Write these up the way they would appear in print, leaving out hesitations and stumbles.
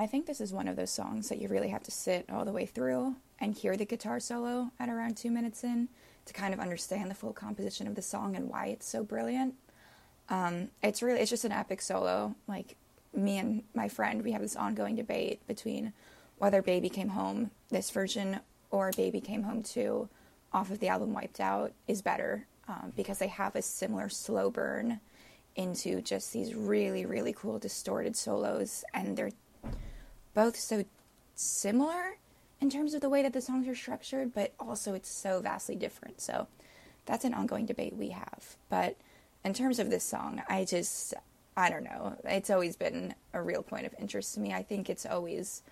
I think this is one of those songs that you really have to sit all the way through and hear the guitar solo at around 2 minutes in to kind of understand the full composition of the song and why it's so brilliant. It's just an epic solo. Like, me and my friend, we have this ongoing debate between whether Baby Came Home, this version, or Baby Came Home 2 off of the album Wiped Out is better, because they have a similar slow burn into just these really, really cool distorted solos, and they're both so similar in terms of the way that the songs are structured, but also it's so vastly different. So that's an ongoing debate we have. But in terms of this song, I don't know. It's always been a real point of interest to me. I think I always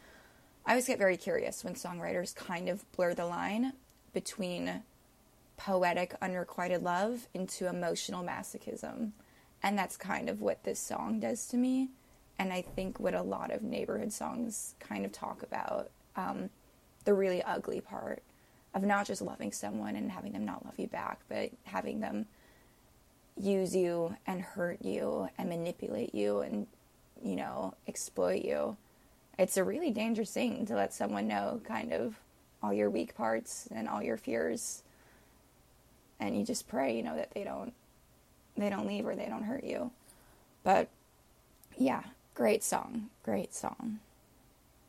get very curious when songwriters kind of blur the line between poetic, unrequited love into emotional masochism. And that's kind of what this song does to me. And I think what a lot of neighborhood songs kind of talk about, the really ugly part of not just loving someone and having them not love you back, but having them use you and hurt you and manipulate you and, exploit you. It's a really dangerous thing to let someone know kind of all your weak parts and all your fears. And you just pray, that they don't leave or they don't hurt you. But yeah, great song.